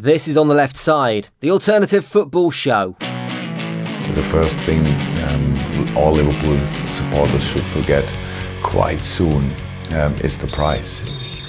This is On the Left Side, the alternative football show. The first thing all Liverpool supporters should forget quite soon is the price.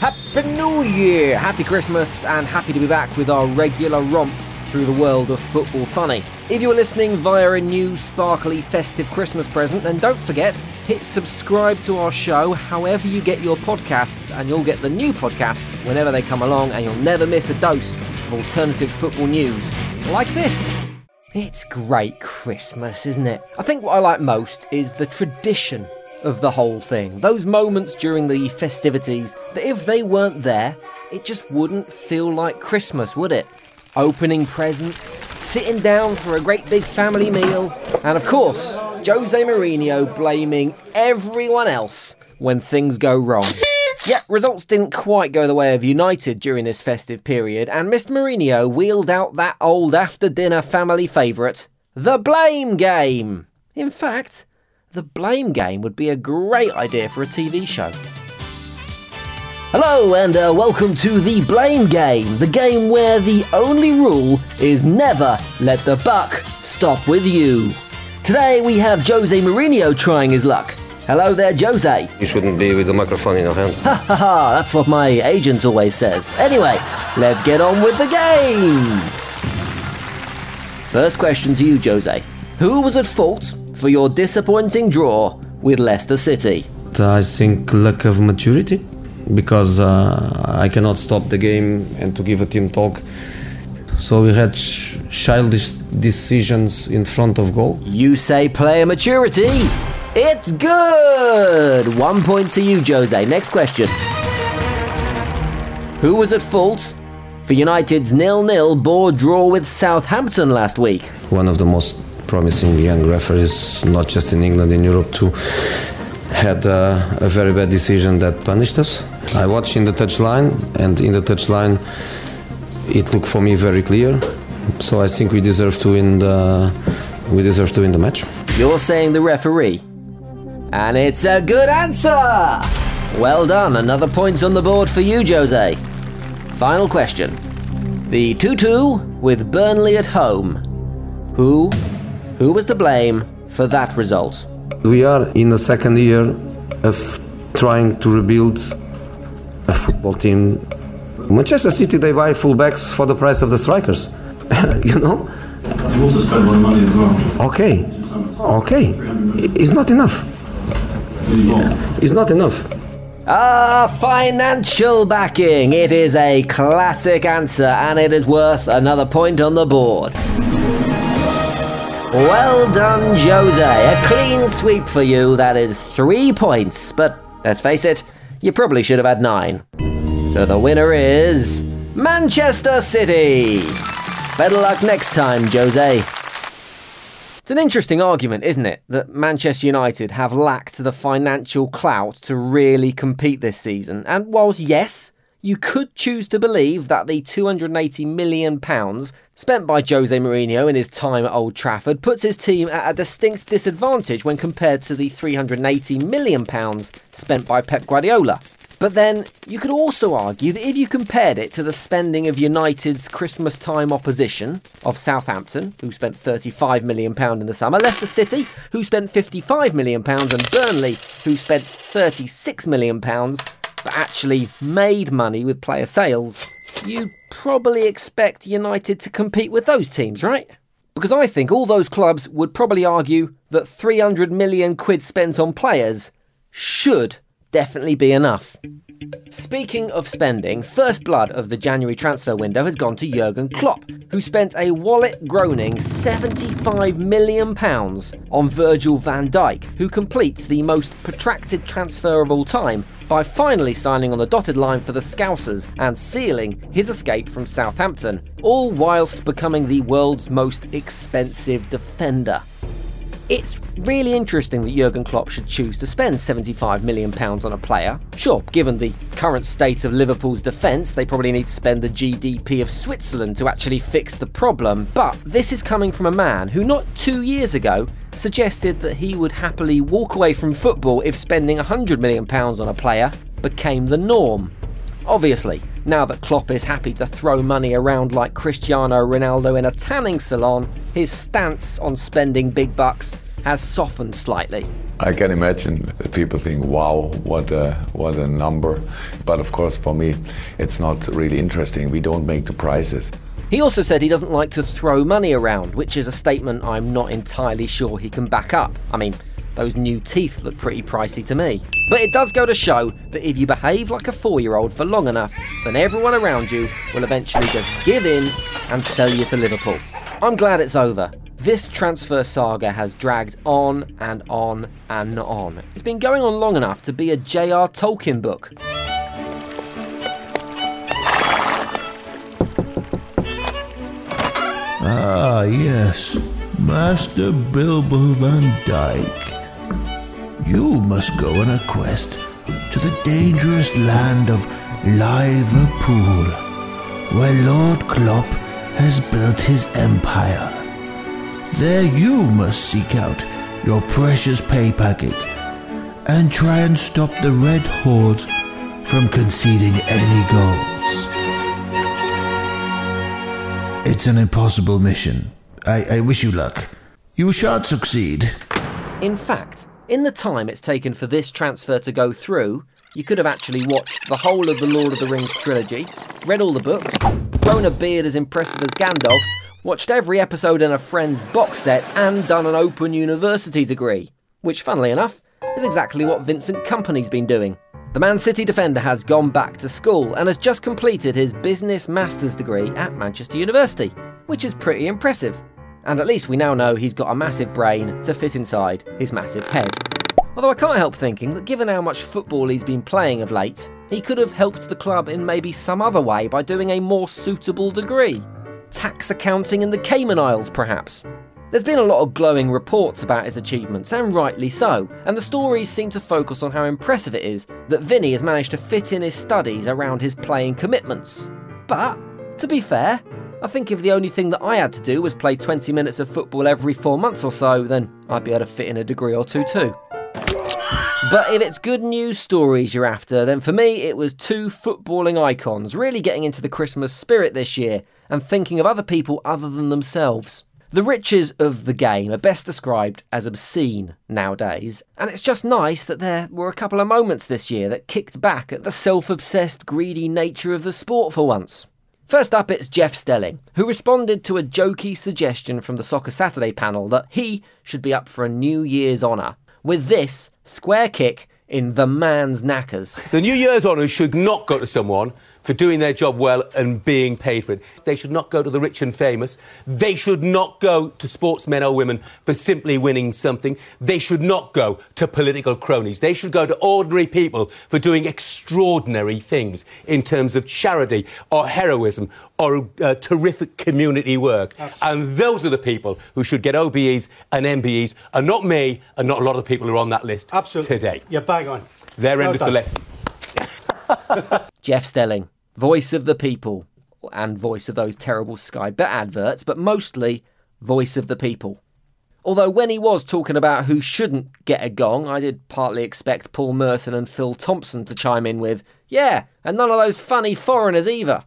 Happy New Year, happy Christmas, and happy to be back with our regular romp through the world of football funny. If you're listening via a new, sparkly, festive Christmas present, then don't forget, hit subscribe to our show however you get your podcasts, and you'll get the new podcast whenever they come along, and you'll never miss a dose of alternative football news like this. It's great Christmas, isn't it? I think what I like most is the tradition of the whole thing. Those moments during the festivities that if they weren't there, it just wouldn't feel like Christmas, would it? Opening presents, sitting down for a great big family meal, and of course, Jose Mourinho blaming everyone else when things go wrong. Yeah, results didn't quite go the way of United during this festive period, and Mr. Mourinho wheeled out that old after-dinner family favourite, the blame game. In fact, the blame game would be a great idea for a TV show. Hello and welcome to The Blame Game, the game where the only rule is never let the buck stop with you. Today we have Jose Mourinho trying his luck. Hello there, Jose. You shouldn't be with the microphone in your hand. Ha ha ha, that's what my agent always says. Anyway, let's get on with the game. First question to you, Jose. Who was at fault for your disappointing draw with Leicester City? I think lack of maturity. Because I cannot stop the game and to give a team talk. So we had childish decisions in front of goal. You say player maturity. It's good. 1 point to you, Jose. Next question. Who was at fault for United's 0-0 board draw with Southampton last week? One of the most promising young referees, not just in England, in Europe too, had a very bad decision that punished us. I watched in the touchline, and in the touchline it looked for me very clear. So I think we deserve to win the match. You're saying the referee. And it's a good answer! Well done, another point on the board for you, Jose. Final question. The 2-2 with Burnley at home. Who was to blame for that result? We are in the second year of trying to rebuild a football team. Manchester City, they buy fullbacks for the price of the strikers, you know? You also spend more money as well. Okay. It's not enough. It's not enough. Financial backing. It is a classic answer, and it is worth another point on the board. Well done, Jose. A clean sweep for you. That is 3 points. But let's face it, you probably should have had 9. So the winner is Manchester City. Better luck next time, Jose. It's an interesting argument, isn't it, that Manchester United have lacked the financial clout to really compete this season. And whilst, yes, you could choose to believe that the £280 million spent by Jose Mourinho in his time at Old Trafford puts his team at a distinct disadvantage when compared to the £380 million spent by Pep Guardiola. But then you could also argue that if you compared it to the spending of United's Christmas time opposition of Southampton, who spent £35 million in the summer, Leicester City, who spent £55 million, and Burnley, who spent £36 million, but actually made money with player sales, you'd probably expect United to compete with those teams, right? Because I think all those clubs would probably argue that 300 million quid spent on players should definitely be enough. Speaking of spending, first blood of the January transfer window has gone to Jurgen Klopp, who spent a wallet-groaning £75 million on Virgil van Dijk, who completes the most protracted transfer of all time by finally signing on the dotted line for the Scousers and sealing his escape from Southampton, all whilst becoming the world's most expensive defender. It's really interesting that Jurgen Klopp should choose to spend £75 million on a player. Sure, given the current state of Liverpool's defence, they probably need to spend the GDP of Switzerland to actually fix the problem. But this is coming from a man who not 2 years ago suggested that he would happily walk away from football if spending £100 million on a player became the norm. Obviously, Now that Klopp is happy to throw money around like Cristiano Ronaldo in a tanning salon, his stance on spending big bucks has softened slightly. I can imagine that people think, wow, what a number. But of course, for me, it's not really interesting. We don't make the prices. He also said he doesn't like to throw money around, which is a statement I'm not entirely sure he can back up. I mean, those new teeth look pretty pricey to me. But it does go to show that if you behave like a four-year-old for long enough, then everyone around you will eventually just give in and sell you to Liverpool. I'm glad it's over. This transfer saga has dragged on and on and on. It's been going on long enough to be a J.R.R. Tolkien book. Ah, yes, Master Bilbo van Dijk. You must go on a quest to the dangerous land of Liverpool, where Lord Klopp has built his empire. There you must seek out your precious pay packet and try and stop the Red Horde from conceding any goals. It's an impossible mission. I wish you luck. You shall succeed. In fact, in the time it's taken for this transfer to go through, you could have actually watched the whole of the Lord of the Rings trilogy, read all the books, grown a beard as impressive as Gandalf's, watched every episode in a friend's box set and done an open university degree, which, funnily enough, is exactly what Vincent Kompany's been doing. The Man City defender has gone back to school and has just completed his business master's degree at Manchester University, which is pretty impressive. And at least we now know he's got a massive brain to fit inside his massive head. Although I can't help thinking that given how much football he's been playing of late, he could have helped the club in maybe some other way by doing a more suitable degree. Tax accounting in the Cayman Islands, perhaps. There's been a lot of glowing reports about his achievements, and rightly so, and the stories seem to focus on how impressive it is that Vinny has managed to fit in his studies around his playing commitments. But, to be fair, I think if the only thing that I had to do was play 20 minutes of football every 4 months or so, then I'd be able to fit in a degree or two too. But if it's good news stories you're after, then for me it was two footballing icons really getting into the Christmas spirit this year, and thinking of other people other than themselves. The riches of the game are best described as obscene nowadays, and it's just nice that there were a couple of moments this year that kicked back at the self-obsessed, greedy nature of the sport for once. First up, it's Jeff Stelling, who responded to a jokey suggestion from the Soccer Saturday panel that he should be up for a New Year's honour, with this square kick in the man's knackers. The New Year's honour should not go to someone for doing their job well and being paid for it. They should not go to the rich and famous. They should not go to sportsmen or women for simply winning something. They should not go to political cronies. They should go to ordinary people for doing extraordinary things in terms of charity or heroism or terrific community work. Absolutely. And those are the people who should get OBEs and MBEs, and not me and not a lot of the people who are on that list today. You're bang on. Their end of the lesson. Jeff Stelling, voice of the people, and voice of those terrible Sky Bet adverts, but mostly voice of the people. Although when he was talking about who shouldn't get a gong, I did partly expect Paul Merson and Phil Thompson to chime in with, yeah, and none of those funny foreigners either.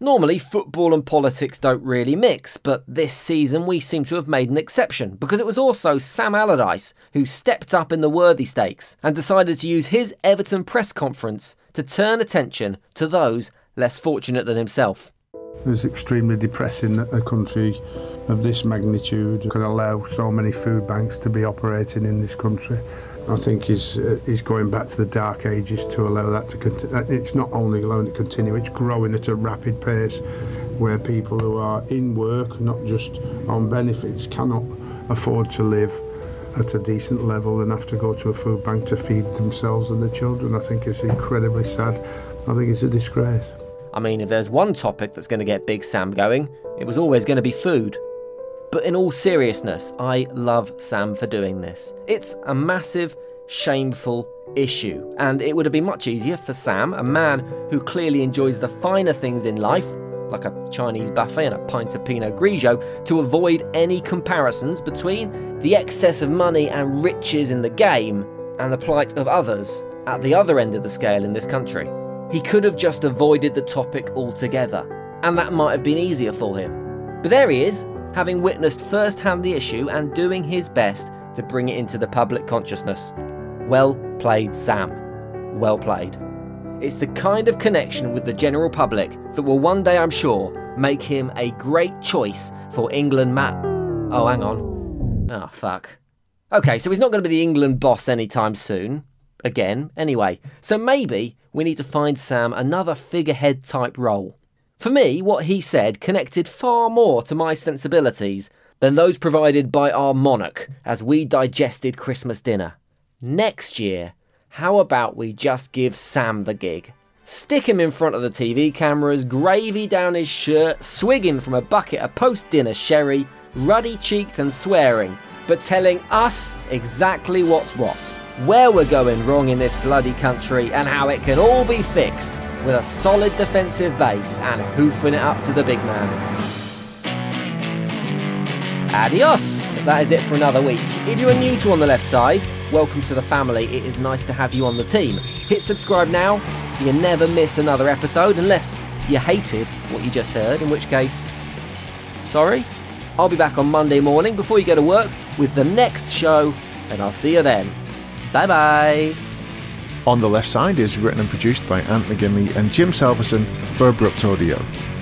Normally, football and politics don't really mix, but this season we seem to have made an exception, because it was also Sam Allardyce who stepped up in the worthy stakes and decided to use his Everton press conference to turn attention to those less fortunate than himself. It was extremely depressing that a country of this magnitude could allow so many food banks to be operating in this country. I think he's going back to the dark ages to allow that to continue. It's not only allowing it to continue, it's growing at a rapid pace where people who are in work, not just on benefits, cannot afford to live at a decent level and have to go to a food bank to feed themselves and their children. I think it's incredibly sad. I think it's a disgrace. I mean, if there's one topic that's going to get Big Sam going, it was always going to be food. But in all seriousness, I love Sam for doing this. It's a massive, shameful issue, and it would have been much easier for Sam, a man who clearly enjoys the finer things in life, like a Chinese buffet and a pint of Pinot Grigio, to avoid any comparisons between the excess of money and riches in the game and the plight of others at the other end of the scale in this country. He could have just avoided the topic altogether, and that might have been easier for him. But there he is, having witnessed firsthand the issue and doing his best to bring it into the public consciousness. Well played, Sam. Well played. It's the kind of connection with the general public that will one day, I'm sure, make him a great choice for England Oh, hang on. Oh, fuck. Okay, so he's not going to be the England boss anytime soon. Again, anyway. So maybe we need to find Sam another figurehead type role. For me, what he said connected far more to my sensibilities than those provided by our monarch as we digested Christmas dinner. Next year, how about we just give Sam the gig? Stick him in front of the TV cameras, gravy down his shirt, swigging from a bucket of post-dinner sherry, ruddy-cheeked and swearing, but telling us exactly what's what, where we're going wrong in this bloody country and how it can all be fixed with a solid defensive base and hoofing it up to the big man. Adios! That is it for another week. If you are new to On the Left Side, welcome to the family. It is nice to have you on the team. Hit subscribe now so you never miss another episode, unless you hated what you just heard, in which case, sorry. I'll be back on Monday morning before you go to work with the next show, and I'll see you then. Bye-bye. On the Left Side is written and produced by Ant McGinley and Jim Salverson for Abrupt Audio.